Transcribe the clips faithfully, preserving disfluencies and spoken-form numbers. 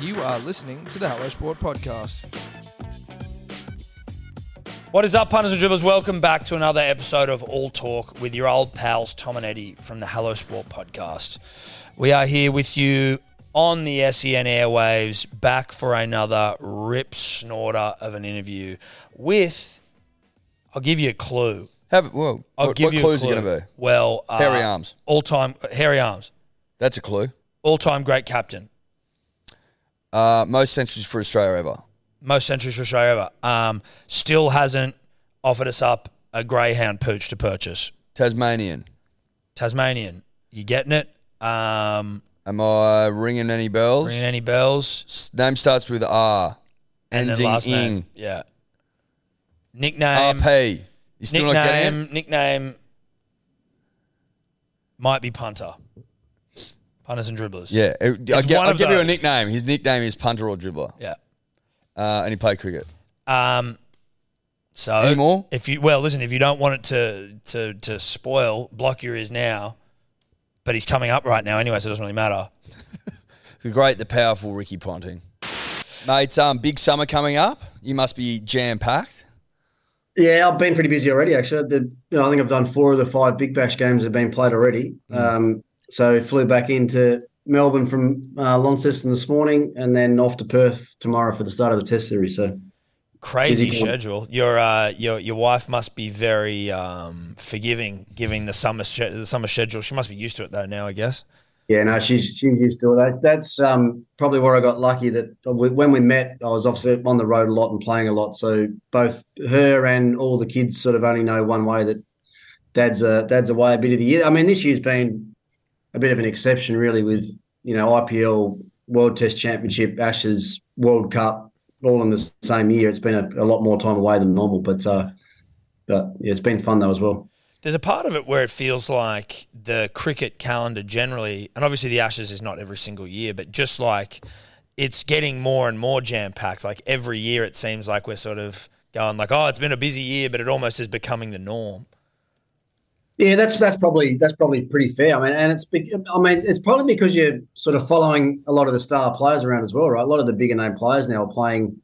You are listening to the Hello Sport Podcast. What is up, punters and dribblers? Welcome back to another episode of All Talk with your old pals Tom and Eddie from the Hello Sport Podcast. We are here with you on the S E N airwaves, back for another rip snorter of an interview with, I'll give you a clue. Have, well, I'll what, give what you clues a clue. Are going to be? Well, uh, Harry Arms. All-time, Harry Arms. That's a clue. All-time great captain. Uh, most centuries for Australia ever. Most centuries for Australia ever. Um, still hasn't offered us up a greyhound pooch to purchase. Tasmanian. Tasmanian. You getting it? Um, Am I ringing any bells? Ringing any bells? S- name starts with R. And, and then last name. Ing. Yeah. Nickname. R P. You still nickname, not getting it? Nickname might be punter. Punters and dribblers. Yeah. It, I get, I'll give those. you a nickname. His nickname is punter or dribbler. Yeah. Uh, and he played cricket. Um, so Any more? If you, well, listen, if you don't want it to, to, to spoil, block your ears now. But he's coming up right now anyway, so it doesn't really matter. The great, the powerful Ricky Ponting. Mate, um, big summer coming up. You must be jam-packed. Yeah, I've been pretty busy already, actually. The, you know, I think I've done four of the five Big Bash games that have been played already. Mm. Um So flew back into Melbourne from uh, Launceston this morning, and then off to Perth tomorrow for the start of the Test series. So crazy schedule. Your uh, your your wife must be very um, forgiving, giving the summer sh- the summer schedule. She must be used to it though now, I guess. Yeah, no, she's she's used to it. That, that's um, probably where I got lucky. That when we met, I was obviously on the road a lot and playing a lot. So both her and all the kids sort of only know one way, that dad's a, dad's away a bit of the year. I mean, this year's been a bit of an exception, really, with, you know, I P L, World Test Championship, Ashes, World Cup, all in the same year. It's been a, a lot more time away than normal, but uh, but yeah, it's been fun though as well. There's a part of it where it feels like the cricket calendar generally, and obviously the Ashes is not every single year, but just like it's getting more and more jam-packed. Like every year it seems like we're sort of going like, oh, it's been a busy year, but it almost is becoming the norm. Yeah, that's that's probably that's probably pretty fair. I mean, and it's I mean it's probably because you're sort of following a lot of the star players around as well, right? A lot of the bigger name players now are playing,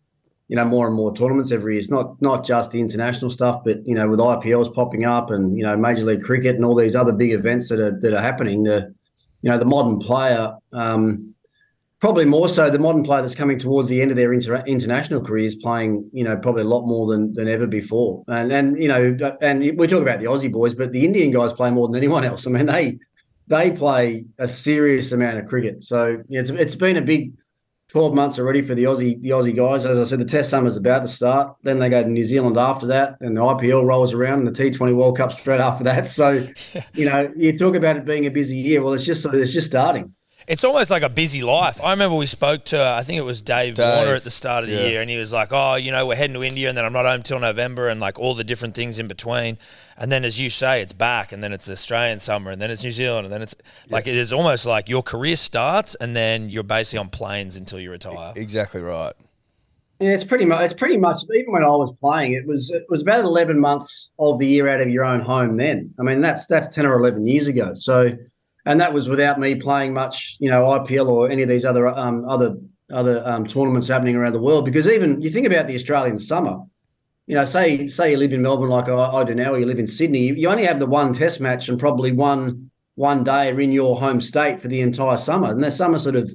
you know, more and more tournaments every year. It's not not just the international stuff, but you know, with I P Ls popping up and you know, Major League Cricket and all these other big events that are that are happening. The you know, the modern player, um, probably more so the modern player that's coming towards the end of their inter- international career is playing, you know, probably a lot more than, than ever before. And, and you know, and we talk about the Aussie boys, but the Indian guys play more than anyone else. I mean, they they play a serious amount of cricket. So yeah, it's it's been a big twelve months already for the Aussie the Aussie guys. As I said, the Test summer's about to start. Then they go to New Zealand after that, and the I P L rolls around and the T twenty World Cup straight after that. So, you know, you talk about it being a busy year. Well, it's just it's just starting. It's almost like a busy life. I remember we spoke to, uh, I think it was Dave, Dave Warner at the start of the yeah. year, and he was like, oh, you know, we're heading to India and then I'm not home till November and like all the different things in between. And then as you say, it's back and then it's Australian summer and then it's New Zealand and then it's yeah. like it is almost like your career starts and then you're basically on planes until you retire. Exactly right. Yeah, it's pretty much, it's pretty much, even when I was playing, it was it was about eleven months of the year out of your own home then. I mean, that's that's ten or eleven years ago. So... And that was without me playing much, you know, I P L or any of these other um, other other um, tournaments happening around the world. Because even you think about the Australian summer, you know, say say you live in Melbourne like I, I do now, or you live in Sydney, you only have the one Test match and probably one one day in your home state for the entire summer. And the summer sort of,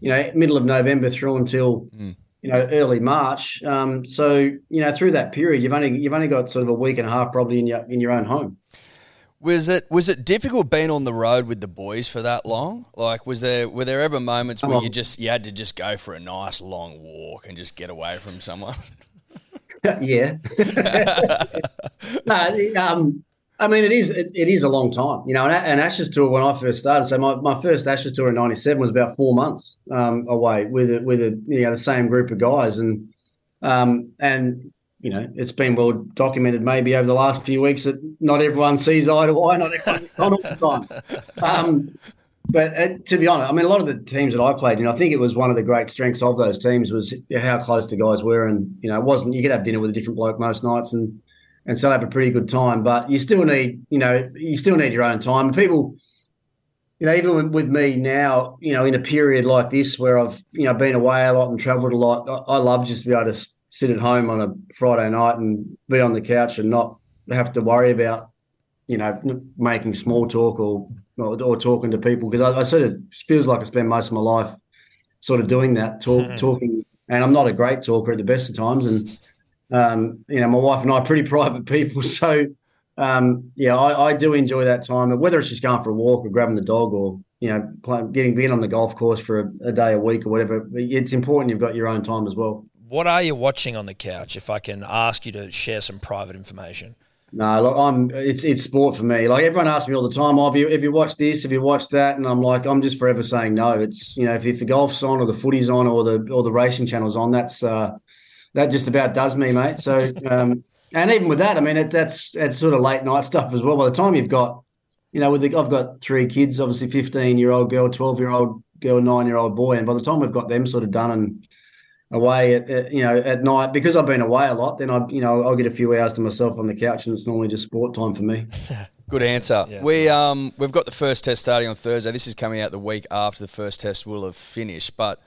you know, middle of November through until mm. you know early March. Um, so you know, through that period, you've only you've only got sort of a week and a half probably in your in your own home. Was it was it difficult being on the road with the boys for that long? Like, was there were there ever moments where you just you had to just go for a nice long walk and just get away from someone? Yeah. no, um, I mean it is it, it is a long time, you know. An, an Ashes tour when I first started, so my, my first Ashes tour in ninety-seven was about four months um, away with a, with a you know the same group of guys, and um, and. You know, it's been well documented maybe over the last few weeks that not everyone sees eye to eye, not everyone's on all the time. Um, but uh, to be honest, I mean, a lot of the teams that I played in, you know, I think it was one of the great strengths of those teams was how close the guys were, and, you know, it wasn't – you could have dinner with a different bloke most nights and, and still have a pretty good time. But you still need, you know, you still need your own time. People – you know, even with me now, you know, in a period like this where I've, you know, been away a lot and travelled a lot, I, I love just to be able to sit at home on a Friday night and be on the couch and not have to worry about, you know, making small talk or or, or talking to people, because I, I sort of feels like I spend most of my life sort of doing that, talk, talking, and I'm not a great talker at the best of times, and um, you know, my wife and I are pretty private people, so um, yeah, I, I do enjoy that time, whether it's just going for a walk or grabbing the dog or, you know, playing, getting being on the golf course for a, a day a week or whatever. It's important you've got your own time as well. What are you watching on the couch, if I can ask you to share some private information? No, look, I'm. It's it's sport for me. Like, everyone asks me all the time, oh, have you have you watched this? Have you watched that? And I'm like, I'm just forever saying no. It's, you know, if, if the golf's on or the footy's on or the or the racing channel's on, that's uh, that just about does me, mate. So, um, and even with that, I mean, it, that's that's sort of late night stuff as well. By the time you've got, you know, with the, I've got three kids, obviously, fifteen year old girl, twelve year old girl, nine year old boy, and by the time we've got them sort of done and away at, at you know at night, because I've been away a lot, then I you know I'll get a few hours to myself on the couch, and it's normally just sport time for me. Good answer. Yeah. We um we've got the first test starting on Thursday. This is coming out the week after the first test will have finished. But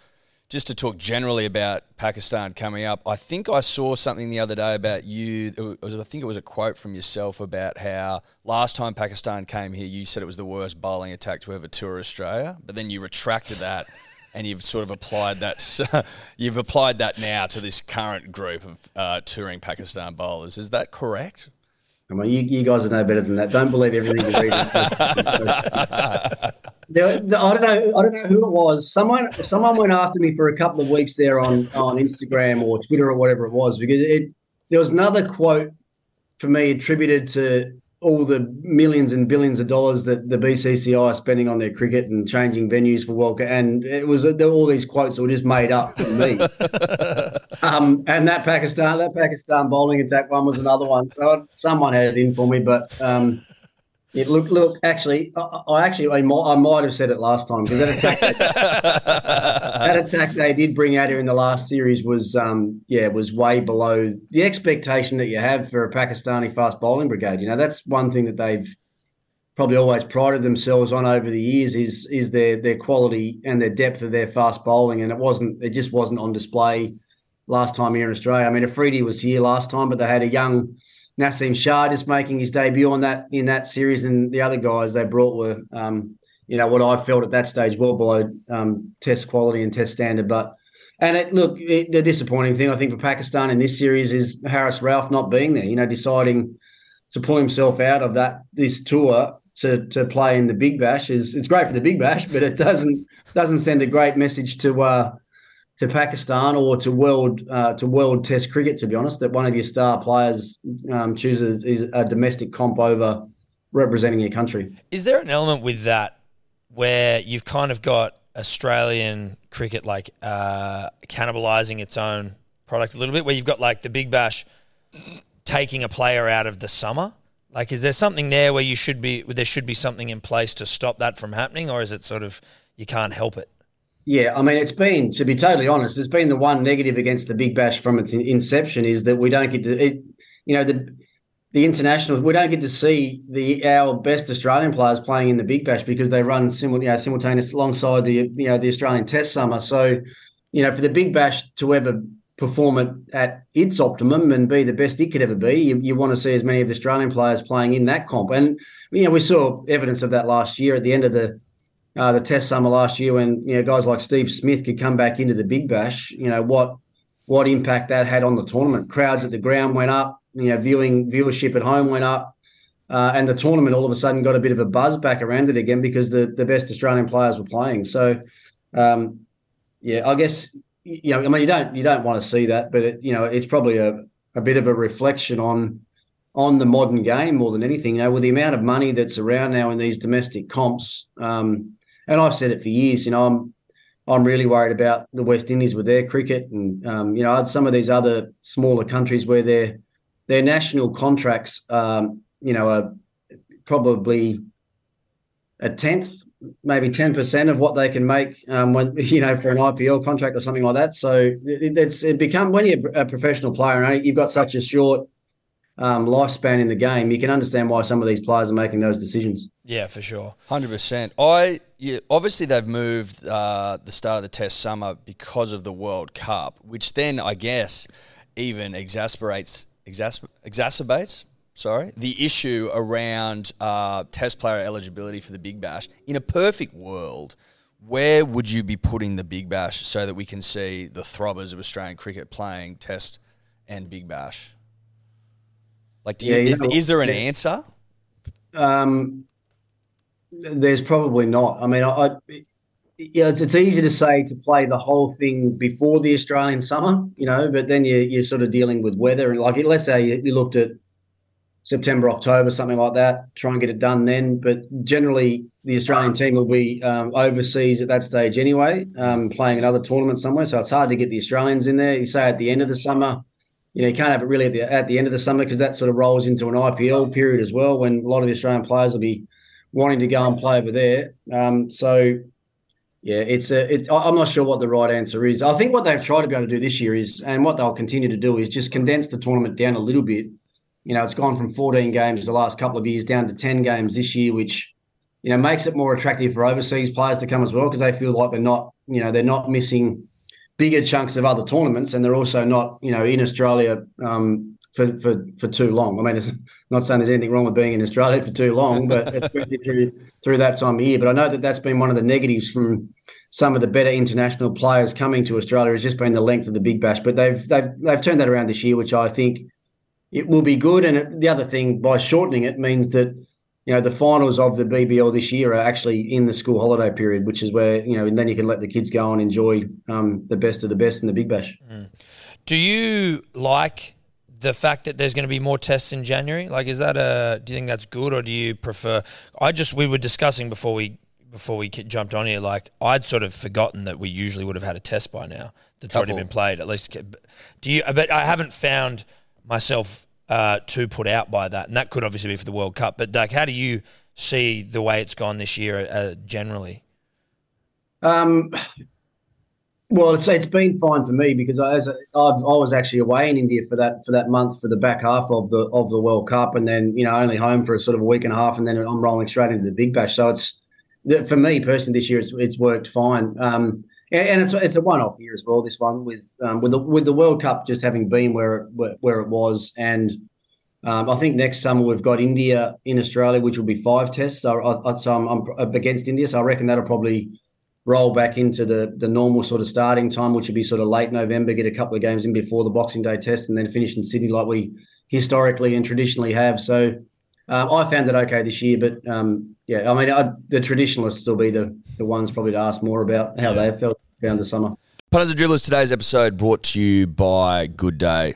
just to talk generally about Pakistan coming up, I think I saw something the other day about you. It was, I think it was a quote from yourself about how last time Pakistan came here, you said it was the worst bowling attack to ever tour Australia, but then you retracted that. And you've sort of applied that. You've applied that now to this current group of uh, touring Pakistan bowlers. Is that correct? I mean, you, you guys are no better than that. Don't believe everything you read. there, there, I don't know. I don't know who it was. Someone, someone went after me for a couple of weeks there on, on Instagram or Twitter or whatever it was, because it there was another quote for me attributed to all the millions and billions of dollars that the B C C I are spending on their cricket and changing venues for World Cup. And it was there were all these quotes that were just made up for me. um, and that Pakistan that Pakistan bowling attack one was another one. So someone had it in for me, but um, it look look actually I, I actually I might, I might have said it last time, because that attack they, that attack they did bring out here in the last series was um, yeah was way below the expectation that you have for a Pakistani fast bowling brigade. You know, that's one thing that they've probably always prided themselves on over the years is is their their quality and their depth of their fast bowling, and it wasn't it just wasn't on display last time here in Australia. I mean, Afridi was here last time, but they had a young Nasim Shah just making his debut on that in that series, and the other guys they brought were, um, you know, what I felt at that stage well below um, test quality and test standard. But and it, look, it, the disappointing thing I think for Pakistan in this series is Harris Ralph not being there. You know, deciding to pull himself out of that this tour to to play in the Big Bash is it's great for the Big Bash, but it doesn't doesn't send a great message to uh, to Pakistan or to world uh, to world Test cricket, to be honest, that one of your star players um, chooses is a domestic comp over representing your country. Is there an element with that where you've kind of got Australian cricket like uh, cannibalising its own product a little bit, where you've got like the Big Bash taking a player out of the summer? Like, is there something there where you should be there should be something in place to stop that from happening, or is it sort of you can't help it? Yeah, I mean, it's been, to be totally honest, it's been the one negative against the Big Bash from its inception is that we don't get to, it, you know, the the internationals, we don't get to see the our best Australian players playing in the Big Bash because they run simul, you know, simultaneous alongside the, you know, the Australian Test summer. So, you know, for the Big Bash to ever perform it at its optimum and be the best it could ever be, you, you want to see as many of the Australian players playing in that comp. And, you know, we saw evidence of that last year at the end of the, Uh, the test summer last year when, you know, guys like Steve Smith could come back into the Big Bash, you know, what what impact that had on the tournament. Crowds at the ground went up, you know, viewing viewership at home went up, uh, and the tournament all of a sudden got a bit of a buzz back around it again because the, the best Australian players were playing. So, um, yeah, I guess, you know, I mean, you don't you don't want to see that, but, it, you know, it's probably a, a bit of a reflection on on the modern game more than anything. You know, with the amount of money that's around now in these domestic comps, um and I've said it for years, you know, I'm I'm really worried about the West Indies with their cricket and, um, you know, some of these other smaller countries where their their national contracts, um, you know, are probably a tenth, maybe ten percent of what they can make, um, when, you know, for an I P L contract or something like that. So it, it's it become when you're a professional player and you've got such a short um, lifespan in the game, you can understand why some of these players are making those decisions. Yeah, for sure. one hundred percent. I yeah, obviously, they've moved uh, the start of the Test summer because of the World Cup, which then, I guess, even exasperates, exasper- exacerbates sorry, the issue around uh, Test player eligibility for the Big Bash. In a perfect world, where would you be putting the Big Bash so that we can see the throbbers of Australian cricket playing Test and Big Bash? Like, do you, yeah, you is, know, is there an yeah. answer? Um, there's probably not. I mean, I, I yeah, it's, it's easy to say to play the whole thing before the Australian summer, you know, but then you, you're sort of dealing with weather. And like, let's say you, you looked at September, October, something like that, try and get it done then. But generally, the Australian team will be um, overseas at that stage anyway, um, playing another tournament somewhere. So it's hard to get the Australians in there. You say at the end of the summer, you know, you can't have it really at the, at the end of the summer because that sort of rolls into an I P L period as well, when a lot of the Australian players will be wanting to go and play over there. Um, so, yeah, it's a, it, I'm not sure what the right answer is. I think what they've tried to be able to do this year is, and what they'll continue to do, is just condense the tournament down a little bit. You know, it's gone from fourteen games the last couple of years down to ten games this year, which, you know, makes it more attractive for overseas players to come as well, because they feel like they're not, you know, they're not missing bigger chunks of other tournaments, and they're also not, you know, in Australia um, for, for for too long. I mean, it's not saying there's anything wrong with being in Australia for too long, but especially through, through that time of year. But I know that that's been one of the negatives from some of the better international players coming to Australia, has just been the length of the Big Bash. But they've they've they've turned that around this year, which I think it will be good. And it, the other thing, by shortening it, means that, you know, the finals of the B B L this year are actually in the school holiday period, which is where, you know, and then you can let the kids go and enjoy um, the best of the best in the Big Bash. Mm. Do you like the fact that there's going to be more tests in January? Like, is that a, do you think that's good, or do you prefer, I just, we were discussing before we, before we jumped on here, like, I'd sort of forgotten that we usually would have had a test by now that's Couple. already been played, at least. Do you, but I haven't found myself uh, too put out by that, and that could obviously be for the World Cup. But, like, how do you see the way it's gone this year uh, generally? Um, well, it's it's been fine for me, because I, as I, I was actually away in India for that for that month for the back half of the of the World Cup, and then, you know, only home for a sort of a week and a half, and then I'm rolling straight into the Big Bash. So it's, for me personally, this year it's it's worked fine. Um, And it's it's a one-off year as well, this one, with um, with the with the World Cup just having been where it, where, where it was, and um, I think next summer we've got India in Australia, which will be five tests. So, I, so I'm, I'm against India, so I reckon that'll probably roll back into the the normal sort of starting time, which would be sort of late November. Get a couple of games in before the Boxing Day test, and then finish in Sydney like we historically and traditionally have. So um, I found it okay this year, but um, yeah, I mean, I, the traditionalists will be the the ones probably to ask more about how they felt around the summer. Punters and Dribblers, today's episode brought to you by Good Day,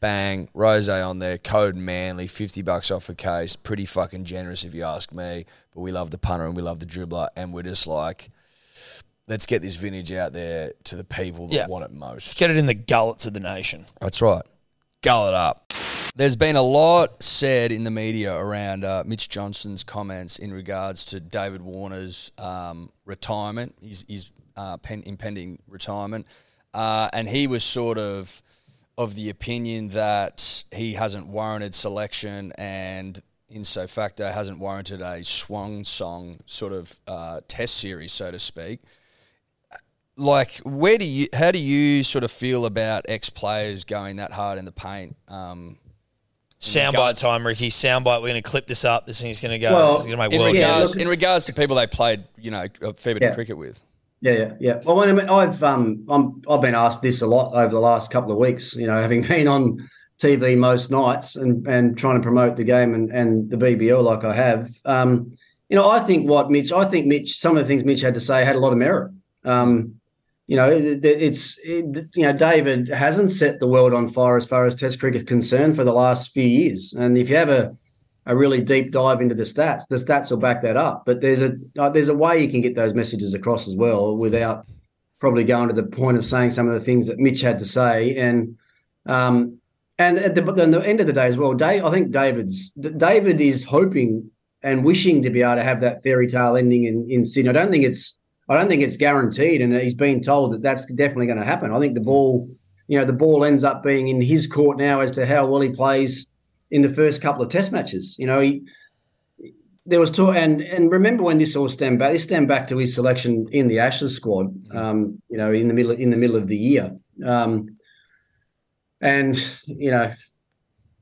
Bang, rosé on there, code Manly, fifty bucks off a case. Pretty fucking generous if you ask me. But we love the punter and we love the dribbler and we're just like, let's get this vintage out there to the people that yeah. want it most. Let's get it in the gullets of the nation. That's right. Gullet up. There's been a lot said in the media around uh, Mitch Johnson's comments in regards to David Warner's um, retirement, his, his uh, pen, impending retirement. Uh, and he was sort of... of the opinion that he hasn't warranted selection and in so facto hasn't warranted a swan song sort of uh, test series, so to speak. Like, where do you, how do you sort of feel about ex-players going that hard in the paint? Um, soundbite time, Ricky. Soundbite. We're going to clip this up. This thing's going to go. Well, this is going to make world regards, in regards to people they played, you know, a fair bit yeah. of cricket with. Yeah, yeah, yeah. Well, I mean, I've um, I'm, I've been asked this a lot over the last couple of weeks. You know, having been on T V most nights and, and trying to promote the game and, and the B B L like I have. Um, you know, I think what Mitch, I think Mitch, some of the things Mitch had to say had a lot of merit. Um, you know, it, it's it, you know David hasn't set the world on fire as far as Test cricket is concerned for the last few years, and if you have a a really deep dive into the stats. The stats will back that up, but there's a uh, there's a way you can get those messages across as well without probably going to the point of saying some of the things that Mitch had to say. And um, and at the, at the end of the day as well, Dave, I think David's David is hoping and wishing to be able to have that fairy tale ending in, in Sydney. I don't think it's I don't think it's guaranteed, and he's been told that that's definitely going to happen. I think the ball, you know, the ball ends up being in his court now as to how well he plays in the first couple of test matches. You know, he, there was talk, and, and remember when this all stemmed back, this stemmed back to his selection in the Ashes squad, um, you know, in the middle, in the middle of the year. Um, and, you know,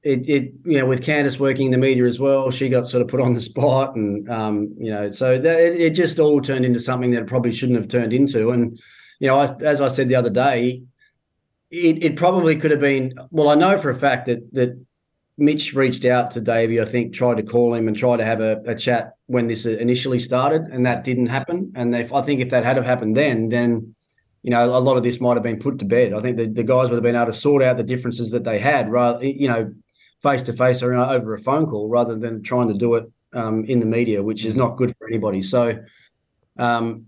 it, it, you know, with Candace working in the media as well, she got sort of put on the spot and, um, you know, so that, it, it just all turned into something that it probably shouldn't have turned into. And, you know, I, as I said the other day, it, it probably could have been, well, I know for a fact that, that, Mitch reached out to Davey, I think, tried to call him and tried to have a, a chat when this initially started, and that didn't happen. And if, I think if that had have happened then, then, you know, a lot of this might have been put to bed. I think the, the guys would have been able to sort out the differences that they had, rather, you know, face-to-face or over a phone call rather than trying to do it um, in the media, which is not good for anybody. So, um,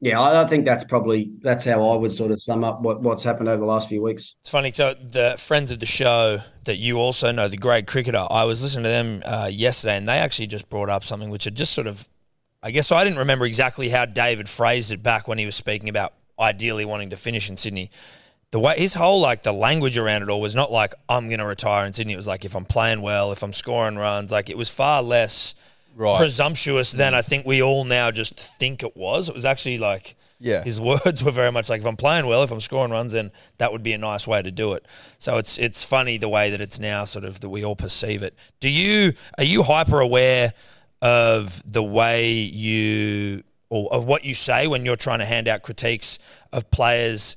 yeah, I think that's probably – that's how I would sort of sum up what, what's happened over the last few weeks. It's funny. So the friends of the show that you also know, the great cricketer, I was listening to them uh, yesterday and they actually just brought up something which had just sort of – I guess I didn't remember exactly how David phrased it back when he was speaking about ideally wanting to finish in Sydney. The way his whole, like, the language around it all was not like, I'm going to retire in Sydney. It was like, if I'm playing well, if I'm scoring runs, like it was far less – Right. presumptuous than I think we all now just think it was. It was actually like yeah. his words were very much like, if I'm playing well, if I'm scoring runs, then that would be a nice way to do it. So it's it's funny the way that it's now sort of that we all perceive it. Do you are you hyper aware of the way you or of what you say when you're trying to hand out critiques of players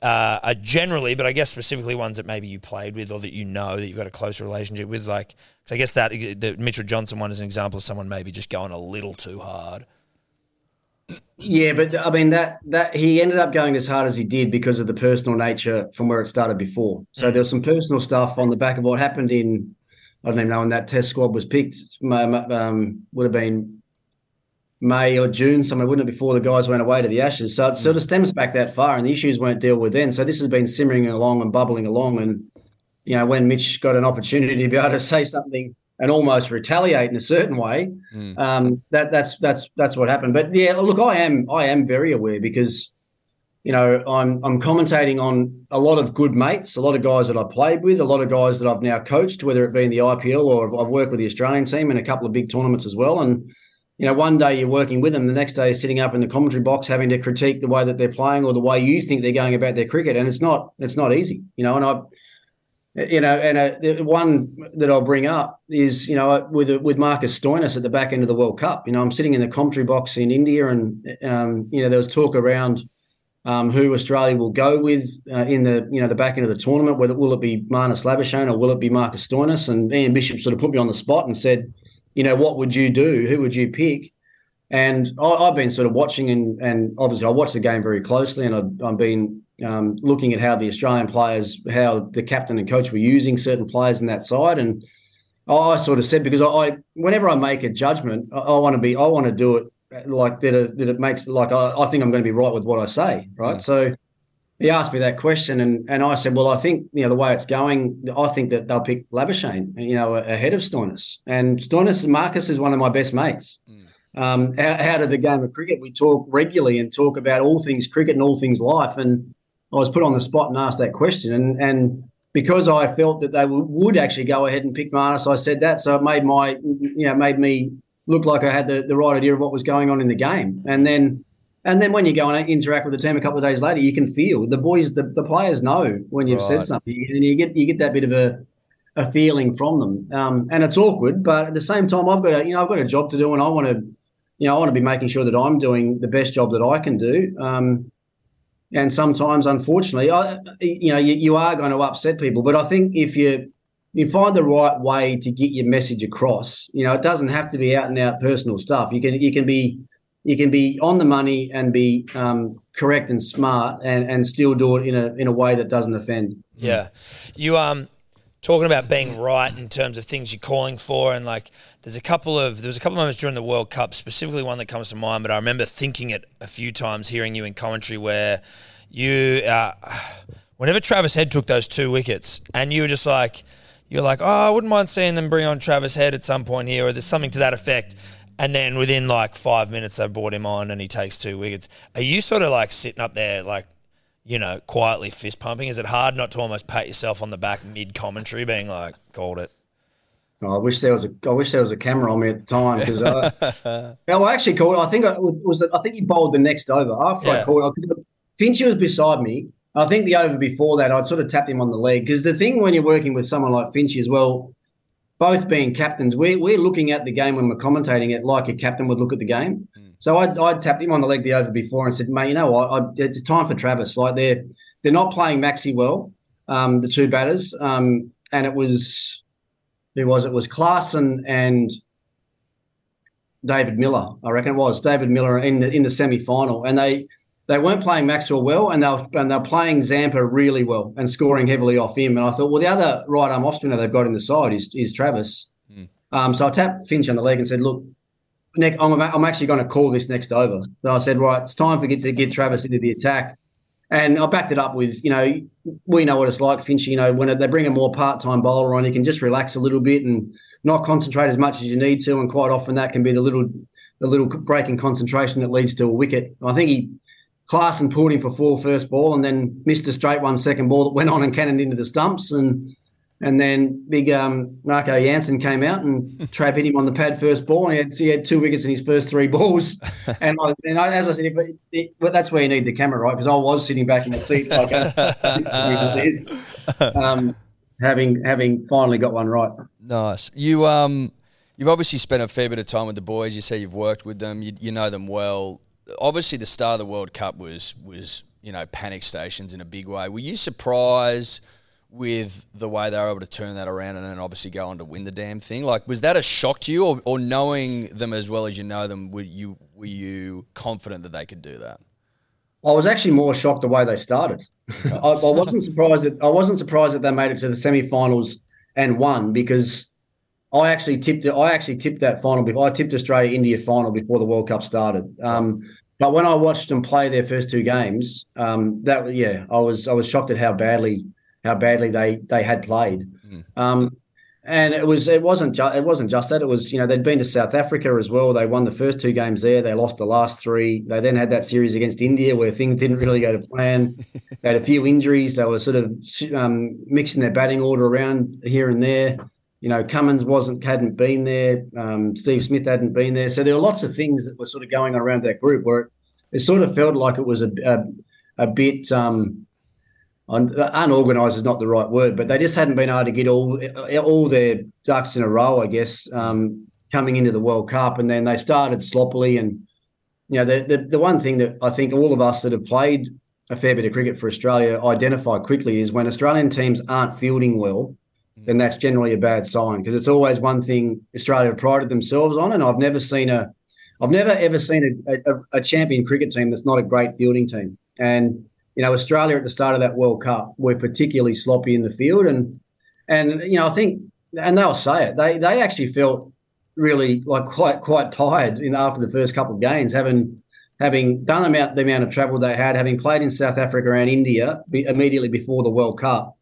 uh, are generally, but I guess specifically ones that maybe you played with or that you know that you've got a close relationship with, like, because I guess that the Mitchell Johnson one is an example of someone maybe just going a little too hard. Yeah, but I mean that that he ended up going as hard as he did because of the personal nature from where it started before. So mm. there was some personal stuff on the back of what happened in, I don't even know when that test squad was picked. Um, would have been May or June, somewhere, wouldn't it, before the guys went away to the Ashes. So it sort of stems back that far, and the issues weren't dealt with then. So this has been simmering along and bubbling along. And, you know, when Mitch got an opportunity to be able to say something and almost retaliate in a certain way. Mm. Um, that that's that's that's what happened. But yeah, look, I am I am very aware because, you know, I'm I'm commentating on a lot of good mates, a lot of guys that I played with, a lot of guys that I've now coached, whether it be in the I P L or I've worked with the Australian team in a couple of big tournaments as well. And you know, one day you're working with them, the next day you're sitting up in the commentary box having to critique the way that they're playing or the way you think they're going about their cricket, and it's not it's not easy, you know. And I. You know, and uh, one that I'll bring up is, you know, with with Marcus Stoinis at the back end of the World Cup. You know, I'm sitting in the commentary box in India, and um, you know, there was talk around um, who Australia will go with uh, in the you know the back end of the tournament. Whether will it be Marnus Labuschagne or will it be Marcus Stoinis? And Ian Bishop sort of put me on the spot and said, you know, what would you do? Who would you pick? And I, I've been sort of watching, and and obviously I watch the game very closely, and I've, I've been. Um, looking at how the Australian players, how the captain and coach were using certain players in that side, and I sort of said, because I, I whenever I make a judgment, I, I want to be, I want to do it like that. It, that it makes like I, I think I'm going to be right with what I say, right? Yeah. So he asked me that question, and and I said, well, I think you know the way it's going, I think that they'll pick Labuschagne, you know, ahead of Stoinis. And Stoinis, Marcus is one of my best mates. Mm. Um, out of the game of cricket, we talk regularly and talk about all things cricket and all things life, and I was put on the spot and asked that question, and and because I felt that they w- would actually go ahead and pick Marnus, I said that, so it made my, you know, made me look like I had the, the right idea of what was going on in the game. And then, and then when you go and interact with the team a couple of days later, you can feel the boys, the, the players know when you've right. said something, and you get you get that bit of a, a feeling from them, um, and it's awkward, but at the same time, I've got a, you know I've got a job to do, and I want to, you know, I want to be making sure that I'm doing the best job that I can do. Um, And sometimes, unfortunately, I, you know, you, you are going to upset people. But I think if you you find the right way to get your message across, you know, it doesn't have to be out and out personal stuff. You can you can be you can be on the money and be um, correct and smart, and, and still do it in a in a way that doesn't offend. Yeah, you um talking about being right in terms of things you're calling for, and like there's a couple of there was a couple of moments during the World Cup, specifically one that comes to mind, but I remember thinking it a few times, hearing you in commentary where you, uh, whenever Travis Head took those two wickets, and you were just like, you're like, oh, I wouldn't mind seeing them bring on Travis Head at some point here, or there's something to that effect. And then within like five minutes, they brought him on, and he takes two wickets. Are you sort of like sitting up there like, you know, quietly fist pumping? Is it hard not to almost pat yourself on the back mid commentary, being like, "Called it"? Oh, I wish there was a. I wish there was a camera on me at the time, because I, I actually called. I think I was. I think he bowled the next over after yeah. I called. I, Finch was beside me. I think the over before that, I'd sort of tapped him on the leg, because the thing when you're working with someone like Finch as well, both being captains, we're we're looking at the game when we're commentating it like a captain would look at the game. Mm. So I, I tapped him on the leg the over before and said, mate, you know what, I, it's time for Travis. Like they're they're not playing Maxi well, um, the two batters, um, and it was who was it was Claassen and David Miller, I reckon it was David Miller in the in the semi final, and they they weren't playing Maxwell well, and they were, and they're playing Zampa really well and scoring heavily off him. And I thought, well, the other right arm off spinner they've got in the side is is Travis. Mm. Um, so I tapped Finch on the leg and said, look. Nick, I'm, I'm actually going to call this next over. So I said, right, it's time for get to get Travis into the attack, and I backed it up with, you know, we know what it's like, Finch. You know, when they bring a more part-time bowler on, you can just relax a little bit and not concentrate as much as you need to, and quite often that can be the little, the little break in concentration that leads to a wicket. I think he, Claassen pulled him for four first ball, and then missed a straight one second ball that went on and cannoned into the stumps, and. And then big um, Marco Jansen came out, and Trav hit him on the pad first ball, and he had, he had two wickets in his first three balls. And, I, and I, as I said, it, it, well, that's where you need the camera, right? Because I was sitting back in the seat like a, um, having having finally got one right. Nice. You um, you've obviously spent a fair bit of time with the boys. You say you've worked with them. You, you know them well. Obviously, the start of the World Cup was was you know panic stations in a big way. Were you surprised with the way they were able to turn that around and then obviously go on to win the damn thing? Like, was that a shock to you, or, or knowing them as well as you know them, were you were you confident that they could do that? I was actually more shocked the way they started. I, I wasn't surprised that I wasn't surprised that they made it to the semi-finals and won, because I actually tipped I actually tipped that final before I tipped Australia India final before the World Cup started. Um, but when I watched them play their first two games, um, that yeah, I was I was shocked at how badly. how badly they, they had played. Mm. Um, And it was it wasn't just it wasn't just that. It was, you know, they'd been to South Africa as well. They won the first two games there. They lost the last three. They then had that series against India where things didn't really go to plan. They had a few injuries. They were sort of um, mixing their batting order around here and there. You know, Cummins wasn't hadn't been there. Um, Steve Smith hadn't been there. So there were lots of things that were sort of going on around that group where it, it sort of felt like it was a a, a bit. Um, Unorganised is not the right word, but they just hadn't been able to get all all their ducks in a row, I guess, um, coming into the World Cup. And then they started sloppily. And, you know, the, the the one thing that I think all of us that have played a fair bit of cricket for Australia identify quickly is when Australian teams aren't fielding well, then that's generally a bad sign, because it's always one thing Australia prided themselves on. And I've never seen a – I've never, ever seen a, a, a champion cricket team that's not a great fielding team. And – you know, Australia at the start of that World Cup were particularly sloppy in the field, and and you know I think, and they'll say it, they they actually felt really like quite quite tired in after the first couple of games, having having done about the amount of travel they had, having played in South Africa and India be, immediately before the World Cup,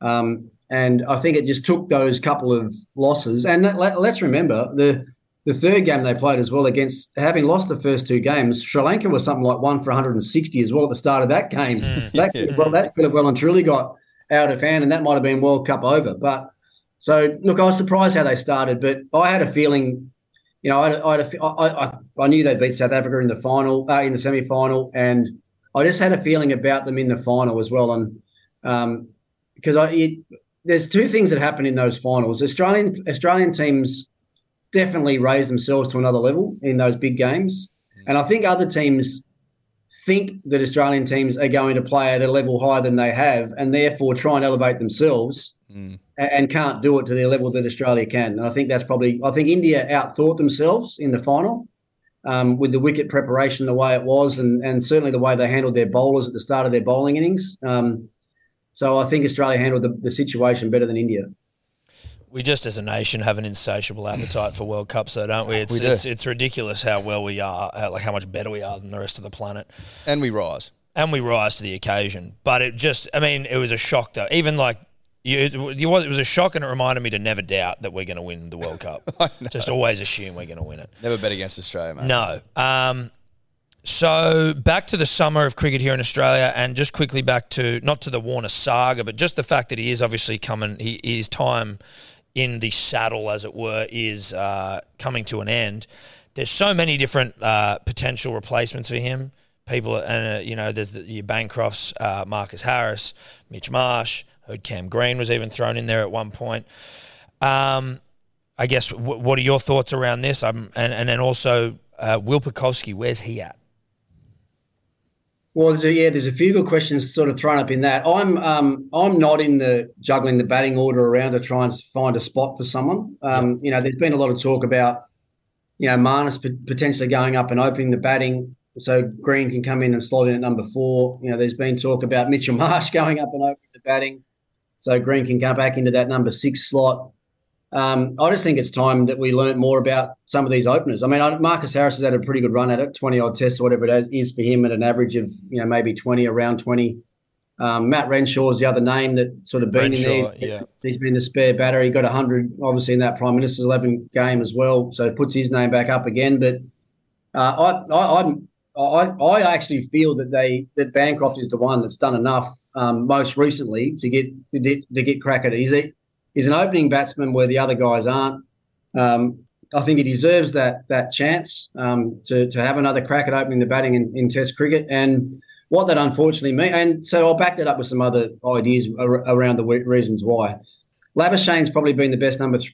um, and I think it just took those couple of losses. And let, let's remember the the third game they played as well, against having lost the first two games, Sri Lanka was something like one for one hundred sixty as well at the start of that game. That could have, well, that could have well and truly got out of hand, and that might have been World Cup over. But so, look, I was surprised how they started, but I had a feeling, you know, I I, had a, I, I, I knew they beat South Africa in the final, uh, in the semi-final, and I just had a feeling about them in the final as well. And um, because I, it, there's two things that happen in those finals. Australian Australian teams definitely raise themselves to another level in those big games. And I think other teams think that Australian teams are going to play at a level higher than they have, and therefore try and elevate themselves mm. and can't do it to their level that Australia can. And I think that's probably – I think India outthought themselves in the final um, with the wicket preparation the way it was, and, and certainly the way they handled their bowlers at the start of their bowling innings. Um, so I think Australia handled the, the situation better than India. We just, as a nation, have an insatiable appetite for World Cups, though, don't we? It's we do. it's, it's ridiculous how well we are, how, like how much better we are than the rest of the planet. And we rise. And we rise to the occasion. But it just, I mean, it was a shock, though. Even like, you, it, it was a shock, and it reminded me to never doubt that we're going to win the World Cup. Just always assume we're going to win it. Never bet against Australia, mate. No. Um, so back to the summer of cricket here in Australia, and just quickly back to, not to the Warner saga, but just the fact that he is obviously coming, he, his time in the saddle, as it were, is uh, coming to an end. There's so many different uh, potential replacements for him. People, and uh, you know, there's the, your Bancrofts, uh, Marcus Harris, Mitch Marsh. Heard Cam Green was even thrown in there at one point. Um, I guess. W- what are your thoughts around this? Um, and and then also uh, Will Pucovski, where's he at? Well, there's a, yeah, there's a few good questions sort of thrown up in that. I'm um, I'm not in the juggling the batting order around to try and find a spot for someone. Um, you know, there's been a lot of talk about, you know, Marnus potentially going up and opening the batting so Green can come in and slot in at number four. You know, there's been talk about Mitchell Marsh going up and opening the batting so Green can go back into that number six slot. Um, I just think it's time that we learn more about some of these openers. I mean, Marcus Harris has had a pretty good run at it, twenty-odd tests or whatever it is for him, at an average of, you know, maybe twenty, around twenty. Um, Matt Renshaw's the other name that sort of been Renshaw, in there. Yeah. He's been the spare batter. He got one hundred, obviously, in that Prime Minister's eleven game as well, so it puts his name back up again. But uh, I, I, I'm, I, I actually feel that they that Bancroft is the one that's done enough um, most recently to get to get, to get crack at it. Is it? He's an opening batsman where the other guys aren't. Um, I think he deserves that that chance um, to to have another crack at opening the batting in, in Test cricket. And what that unfortunately means, and so I'll back that up with some other ideas ar- around the w- reasons why. Labuschagne's probably been the best number th-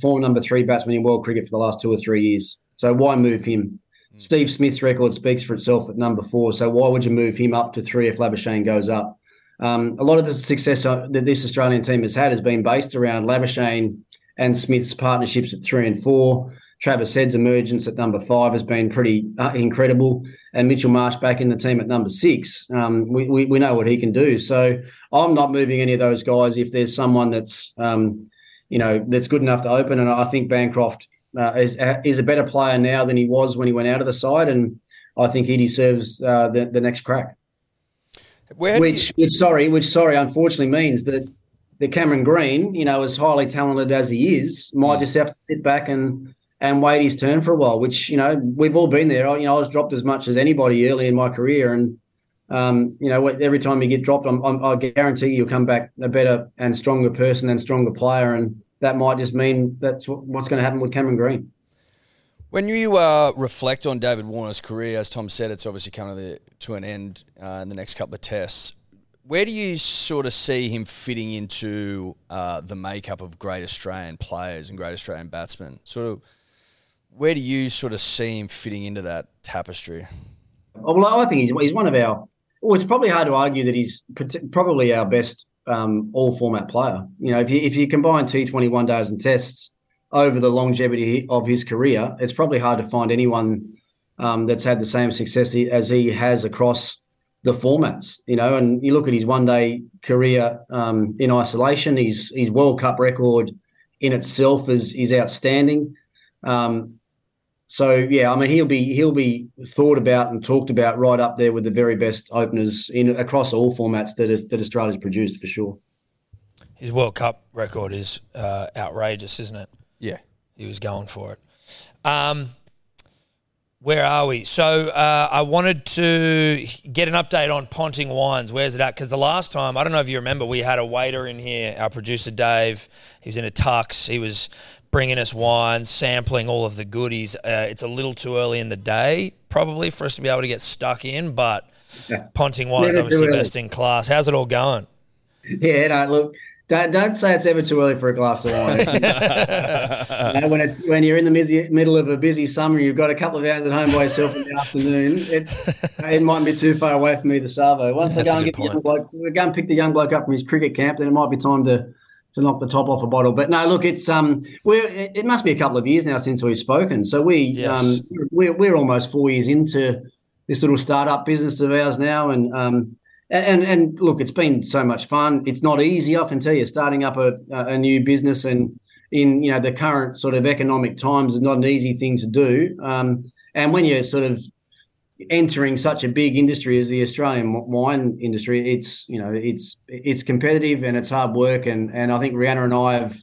form number three batsman in world cricket for the last two or three years. So why move him? Mm. Steve Smith's record speaks for itself at number four. So why would you move him up to three if Labuschagne goes up? Um, a lot of the success that this Australian team has had has been based around Labuschagne and Smith's partnerships at three and four. Travis Head's emergence at number five has been pretty uh, incredible, and Mitchell Marsh back in the team at number six. Um, we, we we know what he can do. So I'm not moving any of those guys if there's someone that's um, you know that's good enough to open. And I think Bancroft uh, is is a better player now than he was when he went out of the side, and I think he deserves uh, the, the next crack. Which, you- which, sorry, which, sorry, unfortunately means that the Cameron Green, you know, as highly talented as he is, might just have to sit back and and wait his turn for a while, which, you know, we've all been there. I, you know, I was dropped as much as anybody early in my career, and, um, you know, every time you get dropped, I'm, I'm, I guarantee you'll come back a better and stronger person and stronger player, and that might just mean that's what's going to happen with Cameron Green. When you uh, reflect on David Warner's career, as Tom said, it's obviously coming to, the, to an end uh, in the next couple of tests. Where do you sort of see him fitting into uh, the makeup of great Australian players and great Australian batsmen? Sort of, where do you sort of see him fitting into that tapestry? Oh, well, I think he's he's one of our. Well, it's probably hard to argue that he's probably our best um, all format player. You know, if you if you combine T twenty, one days and tests over the longevity of his career, it's probably hard to find anyone um, that's had the same success as he has across the formats, you know, and you look at his one-day career um, in isolation. His his World Cup record in itself is is outstanding. Um, so yeah, I mean, he'll be he'll be thought about and talked about right up there with the very best openers in across all formats that is, that Australia's produced for sure. His World Cup record is uh, outrageous, isn't it? Yeah, he was going for it. Um, Where are we? So uh, I wanted to get an update on Ponting Wines. Where's it at? Because the last time, I don't know if you remember, we had a waiter in here, our producer Dave. He was in a tux. He was bringing us wines, sampling all of the goodies. Uh, it's a little too early in the day probably for us to be able to get stuck in, but yeah. Ponting Wines, obviously best in class. How's it all going? Yeah, no, look, don't, don't say it's ever too early for a glass of wine. You know, when it's when you're in the busy, middle of a busy summer, you've got a couple of hours at home by yourself in the afternoon. It, it mightn't be too far away for me to Savo. Once That's I go and get point. the young bloke, we go and pick the young bloke up from his cricket camp, then it might be time to to knock the top off a bottle. But no, look, it's um, we it must be a couple of years now since we've spoken. So we yes. um, we're we're almost four years into this little startup business of ours now, and um. And, and look, it's been so much fun. It's not easy, I can tell you. Starting up a, a new business and in you know the current sort of economic times is not an easy thing to do. Um, and when you're sort of entering such a big industry as the Australian wine industry, it's you know it's it's competitive and it's hard work. And and I think Rihanna and I have